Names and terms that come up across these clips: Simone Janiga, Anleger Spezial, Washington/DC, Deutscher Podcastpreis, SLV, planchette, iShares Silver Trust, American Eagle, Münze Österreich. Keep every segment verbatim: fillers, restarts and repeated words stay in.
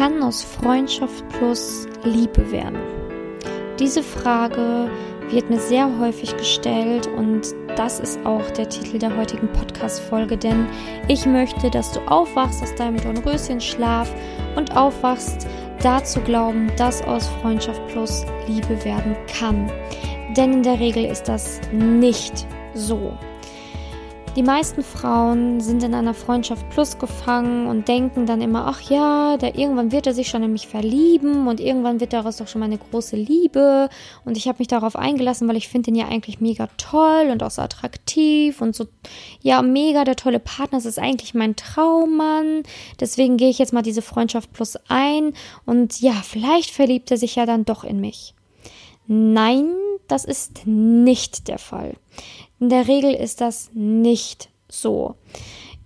kann aus Freundschaft plus Liebe werden? Diese Frage wird mir sehr häufig gestellt und das ist auch der Titel der heutigen Podcast-Folge, denn ich möchte, dass du aufwachst aus deinem Dornröschenschlaf und aufwachst, da zu glauben, dass aus Freundschaft plus Liebe werden kann. Denn in der Regel ist das nicht so. Die meisten Frauen sind in einer Freundschaft plus gefangen und denken dann immer, ach ja, da irgendwann wird er sich schon in mich verlieben und irgendwann wird daraus doch schon mal eine große Liebe und ich habe mich darauf eingelassen, weil ich finde ihn ja eigentlich mega toll und auch so attraktiv und so, ja, mega der tolle Partner, das ist eigentlich mein Traummann, deswegen gehe ich jetzt mal diese Freundschaft plus ein und ja, vielleicht verliebt er sich ja dann doch in mich. Nein, das ist nicht der Fall. In der Regel ist das nicht so.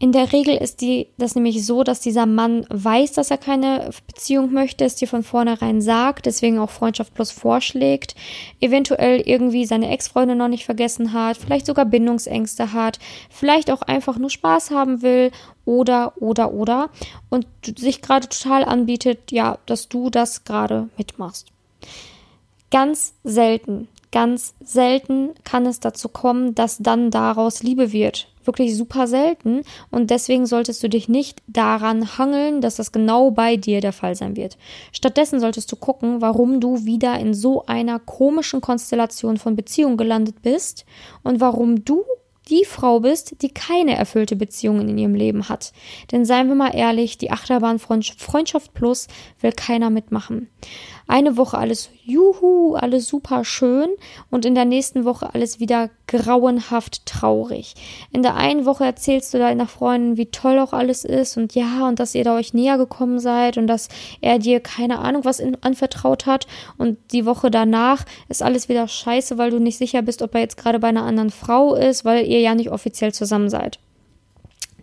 In der Regel ist die, das nämlich so, dass dieser Mann weiß, dass er keine Beziehung möchte, es dir von vornherein sagt, deswegen auch Freundschaft plus vorschlägt, eventuell irgendwie seine Ex-Freundin noch nicht vergessen hat, vielleicht sogar Bindungsängste hat, vielleicht auch einfach nur Spaß haben will oder, oder, oder und sich gerade total anbietet, ja, dass du das gerade mitmachst. Ganz selten. Ganz selten kann es dazu kommen, dass dann daraus Liebe wird. Wirklich super selten und deswegen solltest du dich nicht daran hangeln, dass das genau bei dir der Fall sein wird. Stattdessen solltest du gucken, warum du wieder in so einer komischen Konstellation von Beziehung gelandet bist und warum du die Frau bist, die keine erfüllte Beziehung in ihrem Leben hat. Denn seien wir mal ehrlich, die Achterbahn Freundschaft plus will keiner mitmachen. Eine Woche alles juhu, alles super schön und in der nächsten Woche alles wieder grauenhaft traurig. In der einen Woche erzählst du deiner Freundin, wie toll auch alles ist und ja, und dass ihr da euch näher gekommen seid und dass er dir keine Ahnung was in, anvertraut hat und die Woche danach ist alles wieder scheiße, weil du nicht sicher bist, ob er jetzt gerade bei einer anderen Frau ist, weil ihr ja nicht offiziell zusammen seid.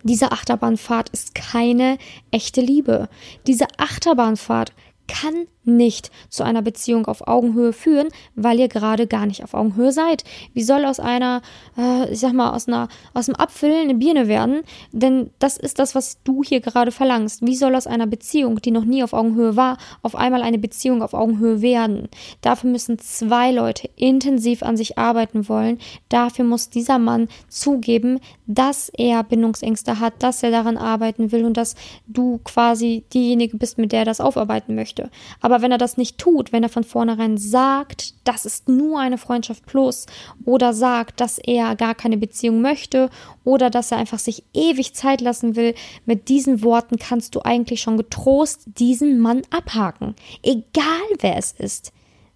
Diese Achterbahnfahrt ist keine echte Liebe. Diese Achterbahnfahrt kann nicht zu einer Beziehung auf Augenhöhe führen, weil ihr gerade gar nicht auf Augenhöhe seid. Wie soll aus einer, äh, ich sag mal, aus einer, aus einem Apfel eine Birne werden? Denn das ist das, was du hier gerade verlangst. Wie soll aus einer Beziehung, die noch nie auf Augenhöhe war, auf einmal eine Beziehung auf Augenhöhe werden? Dafür müssen zwei Leute intensiv an sich arbeiten wollen. Dafür muss dieser Mann zugeben, dass er Bindungsängste hat, dass er daran arbeiten will und dass du quasi diejenige bist, mit der er das aufarbeiten möchte. Aber wenn er das nicht tut, wenn er von vornherein sagt, das ist nur eine Freundschaft plus oder sagt, dass er gar keine Beziehung möchte oder dass er einfach sich ewig Zeit lassen will, mit diesen Worten kannst du eigentlich schon getrost diesen Mann abhaken. Egal wer es ist.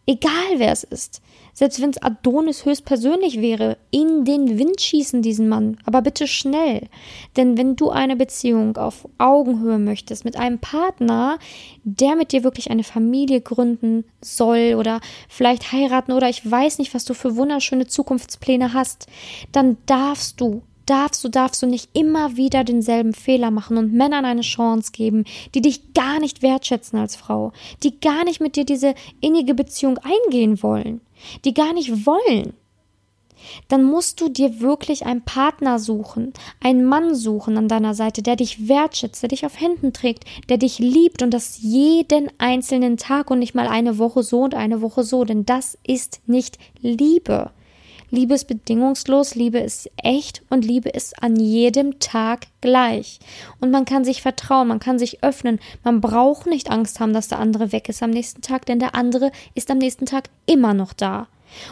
Egal wer es ist. Selbst wenn es Adonis höchstpersönlich wäre, in den Wind schießen diesen Mann, aber bitte schnell. Denn wenn du eine Beziehung auf Augenhöhe möchtest mit einem Partner, der mit dir wirklich eine Familie gründen soll oder vielleicht heiraten oder ich weiß nicht, was du für wunderschöne Zukunftspläne hast, dann darfst du Darfst du, darfst du nicht immer wieder denselben Fehler machen und Männern eine Chance geben, die dich gar nicht wertschätzen als Frau, die gar nicht mit dir diese innige Beziehung eingehen wollen, die gar nicht wollen. Dann musst du dir wirklich einen Partner suchen, einen Mann suchen an deiner Seite, der dich wertschätzt, der dich auf Händen trägt, der dich liebt und das jeden einzelnen Tag und nicht mal eine Woche so und eine Woche so, denn das ist nicht Liebe. Liebe ist bedingungslos, Liebe ist echt und Liebe ist an jedem Tag gleich. Und man kann sich vertrauen, man kann sich öffnen, man braucht nicht Angst haben, dass der andere weg ist am nächsten Tag, denn der andere ist am nächsten Tag immer noch da.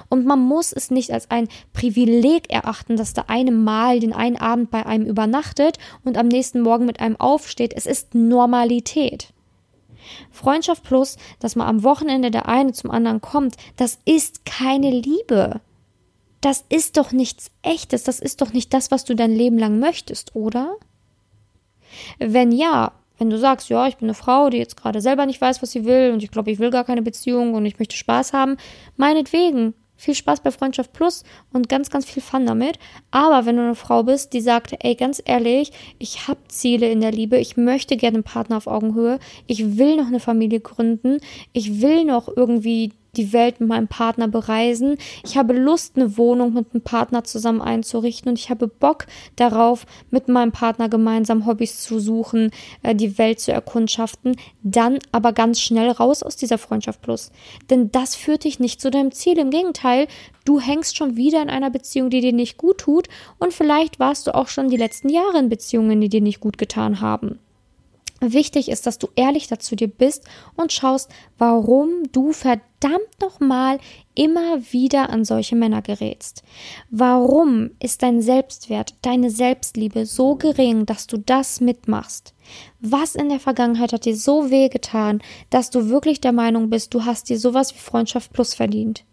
Und man muss es nicht als ein Privileg erachten, dass der eine mal den einen Abend bei einem übernachtet und am nächsten Morgen mit einem aufsteht. Es ist Normalität. Freundschaft plus, dass man am Wochenende der eine zum anderen kommt, das ist keine Liebe. Das ist doch nichts Echtes, das ist doch nicht das, was du dein Leben lang möchtest, oder? Wenn ja, wenn du sagst, ja, ich bin eine Frau, die jetzt gerade selber nicht weiß, was sie will und ich glaube, ich will gar keine Beziehung und ich möchte Spaß haben, meinetwegen, viel Spaß bei Freundschaft plus und ganz, ganz viel Fun damit. Aber wenn du eine Frau bist, die sagt, ey, ganz ehrlich, ich habe Ziele in der Liebe, ich möchte gerne einen Partner auf Augenhöhe, ich will noch eine Familie gründen, ich will noch irgendwie die Welt mit meinem Partner bereisen. Ich habe Lust, eine Wohnung mit einem Partner zusammen einzurichten und ich habe Bock darauf, mit meinem Partner gemeinsam Hobbys zu suchen, die Welt zu erkundschaften, dann aber ganz schnell raus aus dieser Freundschaft plus. Denn das führt dich nicht zu deinem Ziel. Im Gegenteil, du hängst schon wieder in einer Beziehung, die dir nicht gut tut und vielleicht warst du auch schon die letzten Jahre in Beziehungen, die dir nicht gut getan haben. Wichtig ist, dass du ehrlich dazu dir bist und schaust, warum du verdammt nochmal immer wieder an solche Männer gerätst. Warum ist dein Selbstwert, deine Selbstliebe so gering, dass du das mitmachst? Was in der Vergangenheit hat dir so weh getan, dass du wirklich der Meinung bist, du hast dir sowas wie Freundschaft plus verdient?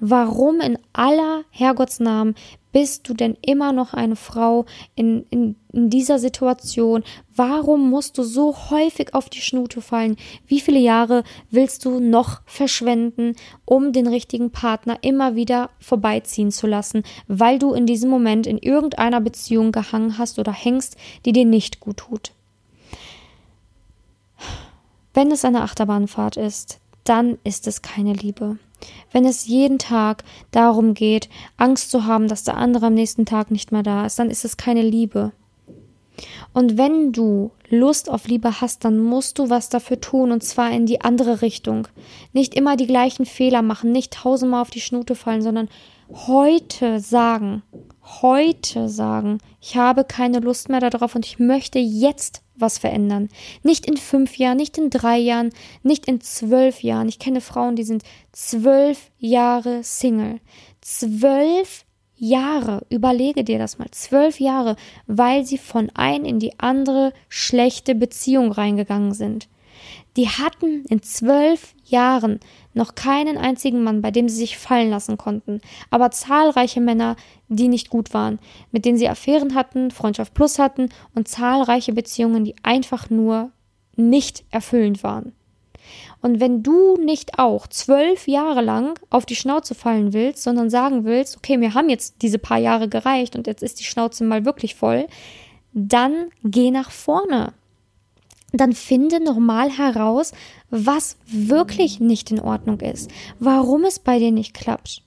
Warum in aller Herrgottsnamen bist du denn immer noch eine Frau in, in, in dieser Situation? Warum musst du so häufig auf die Schnute fallen? Wie viele Jahre willst du noch verschwenden, um den richtigen Partner immer wieder vorbeiziehen zu lassen, weil du in diesem Moment in irgendeiner Beziehung gehangen hast oder hängst, die dir nicht gut tut? Wenn es eine Achterbahnfahrt ist, dann ist es keine Liebe. Wenn es jeden Tag darum geht, Angst zu haben, dass der andere am nächsten Tag nicht mehr da ist, dann ist es keine Liebe. Und wenn du Lust auf Liebe hast, dann musst du was dafür tun, und zwar in die andere Richtung. Nicht immer die gleichen Fehler machen, nicht tausendmal auf die Schnute fallen, sondern heute sagen, heute sagen, ich habe keine Lust mehr darauf und ich möchte jetzt was verändern. Nicht in fünf Jahren, nicht in drei Jahren, nicht in zwölf Jahren. Ich kenne Frauen, die sind zwölf Jahre Single. Zwölf Jahre, überlege dir das mal, zwölf Jahre, weil sie von ein in die andere schlechte Beziehung reingegangen sind. Die hatten in zwölf Jahren noch keinen einzigen Mann, bei dem sie sich fallen lassen konnten, aber zahlreiche Männer, die nicht gut waren, mit denen sie Affären hatten, Freundschaft plus hatten und zahlreiche Beziehungen, die einfach nur nicht erfüllend waren. Und wenn du nicht auch zwölf Jahre lang auf die Schnauze fallen willst, sondern sagen willst, okay, mir haben jetzt diese paar Jahre gereicht und jetzt ist die Schnauze mal wirklich voll, dann geh nach vorne. Dann finde nochmal heraus, was wirklich nicht in Ordnung ist, warum es bei dir nicht klappt,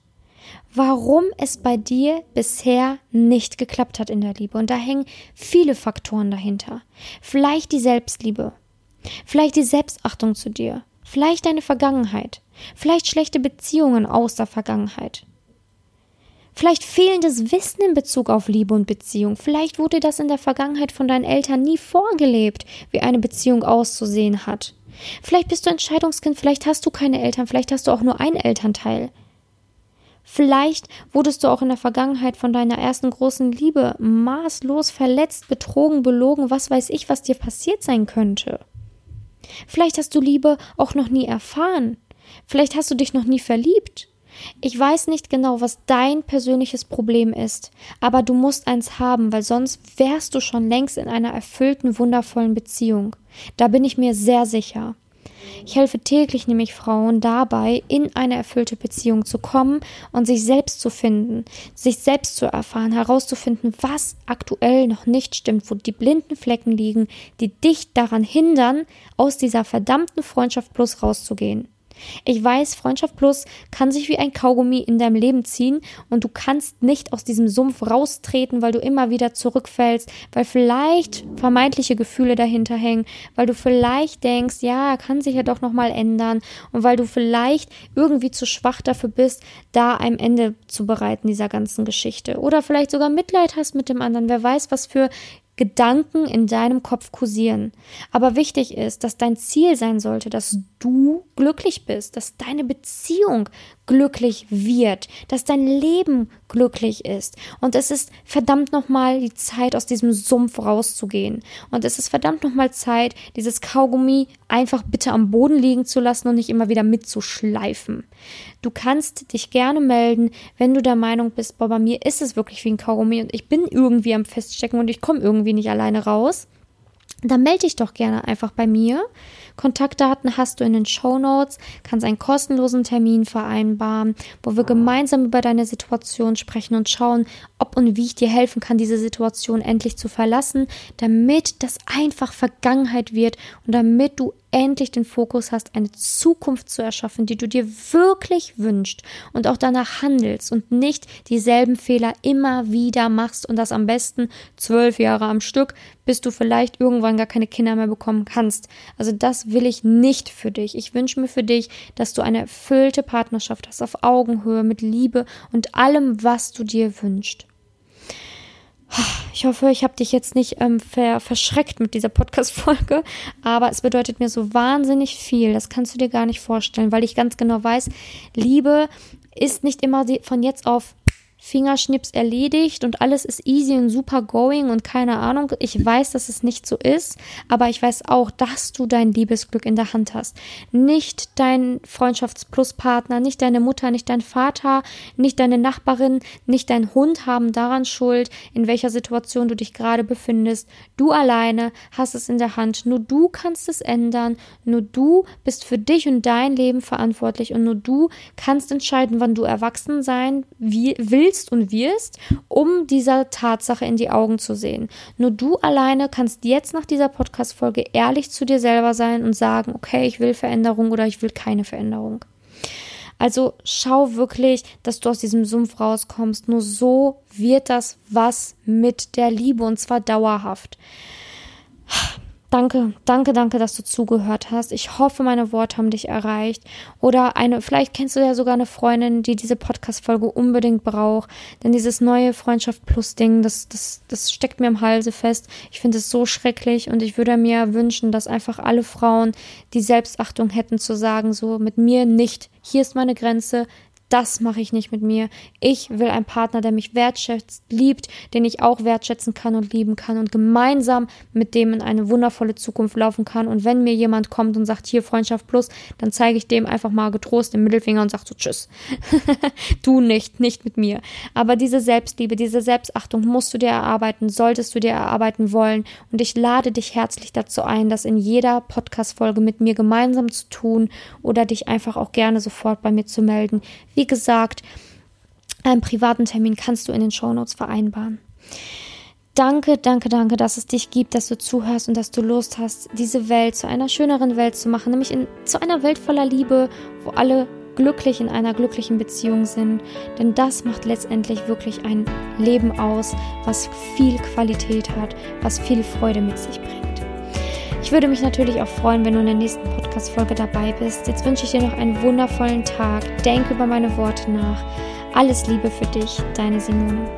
warum es bei dir bisher nicht geklappt hat in der Liebe. Und da hängen viele Faktoren dahinter. Vielleicht die Selbstliebe, vielleicht die Selbstachtung zu dir, vielleicht deine Vergangenheit, vielleicht schlechte Beziehungen aus der Vergangenheit. Vielleicht fehlendes Wissen in Bezug auf Liebe und Beziehung. Vielleicht wurde das in der Vergangenheit von deinen Eltern nie vorgelebt, wie eine Beziehung auszusehen hat. Vielleicht bist du ein Scheidungskind, vielleicht hast du keine Eltern, vielleicht hast du auch nur einen Elternteil. Vielleicht wurdest du auch in der Vergangenheit von deiner ersten großen Liebe maßlos verletzt, betrogen, belogen, was weiß ich, was dir passiert sein könnte. Vielleicht hast du Liebe auch noch nie erfahren. Vielleicht hast du dich noch nie verliebt. Ich weiß nicht genau, was dein persönliches Problem ist, aber du musst eins haben, weil sonst wärst du schon längst in einer erfüllten, wundervollen Beziehung. Da bin ich mir sehr sicher. Ich helfe täglich nämlich Frauen dabei, in eine erfüllte Beziehung zu kommen und sich selbst zu finden, sich selbst zu erfahren, herauszufinden, was aktuell noch nicht stimmt, wo die blinden Flecken liegen, die dich daran hindern, aus dieser verdammten Freundschaft plus rauszugehen. Ich weiß, Freundschaft plus kann sich wie ein Kaugummi in deinem Leben ziehen und du kannst nicht aus diesem Sumpf raustreten, weil du immer wieder zurückfällst, weil vielleicht vermeintliche Gefühle dahinter hängen, weil du vielleicht denkst, ja, kann sich ja doch nochmal ändern und weil du vielleicht irgendwie zu schwach dafür bist, da ein Ende zu bereiten dieser ganzen Geschichte. Oder vielleicht sogar Mitleid hast mit dem anderen, wer weiß, was für Gedanken in deinem Kopf kursieren. Aber wichtig ist, dass dein Ziel sein sollte, dass du glücklich bist, dass deine Beziehung glücklich wird, dass dein Leben glücklich ist. Und es ist verdammt nochmal die Zeit, aus diesem Sumpf rauszugehen. Und es ist verdammt nochmal Zeit, dieses Kaugummi einfach bitte am Boden liegen zu lassen und nicht immer wieder mitzuschleifen. Du kannst dich gerne melden, wenn du der Meinung bist, boah, bei mir ist es wirklich wie ein Kaugummi und ich bin irgendwie am Feststecken und ich komme irgendwie nicht alleine raus, dann melde dich doch gerne einfach bei mir. Kontaktdaten hast du in den Shownotes, kannst einen kostenlosen Termin vereinbaren, wo wir gemeinsam über deine Situation sprechen und schauen, ob und wie ich dir helfen kann, diese Situation endlich zu verlassen, damit das einfach Vergangenheit wird und damit du endlich den Fokus hast, eine Zukunft zu erschaffen, die du dir wirklich wünschst und auch danach handelst und nicht dieselben Fehler immer wieder machst und das am besten zwölf Jahre am Stück, bis du vielleicht irgendwann gar keine Kinder mehr bekommen kannst. Also das will ich nicht für dich. Ich wünsche mir für dich, dass du eine erfüllte Partnerschaft hast, auf Augenhöhe, mit Liebe und allem, was du dir wünschst. Ich hoffe, ich habe dich jetzt nicht ähm, ver- verschreckt mit dieser Podcast-Folge, aber es bedeutet mir so wahnsinnig viel, das kannst du dir gar nicht vorstellen, weil ich ganz genau weiß, Liebe ist nicht immer von jetzt auf Fingerschnips erledigt und alles ist easy und super going und keine Ahnung. Ich weiß, dass es nicht so ist, aber ich weiß auch, dass du dein Liebesglück in der Hand hast. Nicht dein Freundschafts-Plus-Partner, nicht deine Mutter, nicht dein Vater, nicht deine Nachbarin, nicht dein Hund haben daran Schuld, in welcher Situation du dich gerade befindest. Du alleine hast es in der Hand. Nur du kannst es ändern. Nur du bist für dich und dein Leben verantwortlich und nur du kannst entscheiden, wann du erwachsen sein willst und wirst, um dieser Tatsache in die Augen zu sehen. Nur du alleine kannst jetzt nach dieser Podcast-Folge ehrlich zu dir selber sein und sagen, okay, ich will Veränderung oder ich will keine Veränderung. Also schau wirklich, dass du aus diesem Sumpf rauskommst. Nur so wird das was mit der Liebe und zwar dauerhaft. Danke, danke, danke, dass du zugehört hast. Ich hoffe, meine Worte haben dich erreicht. Oder eine, vielleicht kennst du ja sogar eine Freundin, die diese Podcast-Folge unbedingt braucht. Denn dieses neue Freundschaft-Plus-Ding, das, das, das steckt mir im Halse fest. Ich finde es so schrecklich und ich würde mir wünschen, dass einfach alle Frauen die Selbstachtung hätten zu sagen, so mit mir nicht. Hier ist meine Grenze. Das mache ich nicht mit mir. Ich will einen Partner, der mich wertschätzt, liebt, den ich auch wertschätzen kann und lieben kann und gemeinsam mit dem in eine wundervolle Zukunft laufen kann. Und wenn mir jemand kommt und sagt, hier Freundschaft plus, dann zeige ich dem einfach mal getrost den Mittelfinger und sage so tschüss. Du nicht, nicht mit mir. Aber diese Selbstliebe, diese Selbstachtung musst du dir erarbeiten, solltest du dir erarbeiten wollen. Und ich lade dich herzlich dazu ein, das in jeder Podcast-Folge mit mir gemeinsam zu tun oder dich einfach auch gerne sofort bei mir zu melden. Wie gesagt, einen privaten Termin kannst du in den Shownotes vereinbaren. Danke, danke, danke, dass es dich gibt, dass du zuhörst und dass du Lust hast, diese Welt zu einer schöneren Welt zu machen, nämlich in, zu einer Welt voller Liebe, wo alle glücklich in einer glücklichen Beziehung sind, denn das macht letztendlich wirklich ein Leben aus, was viel Qualität hat, was viel Freude mit sich bringt. Ich würde mich natürlich auch freuen, wenn du in der nächsten Podcast-Folge dabei bist. Jetzt wünsche ich dir noch einen wundervollen Tag. Denk über meine Worte nach. Alles Liebe für dich, deine Simone.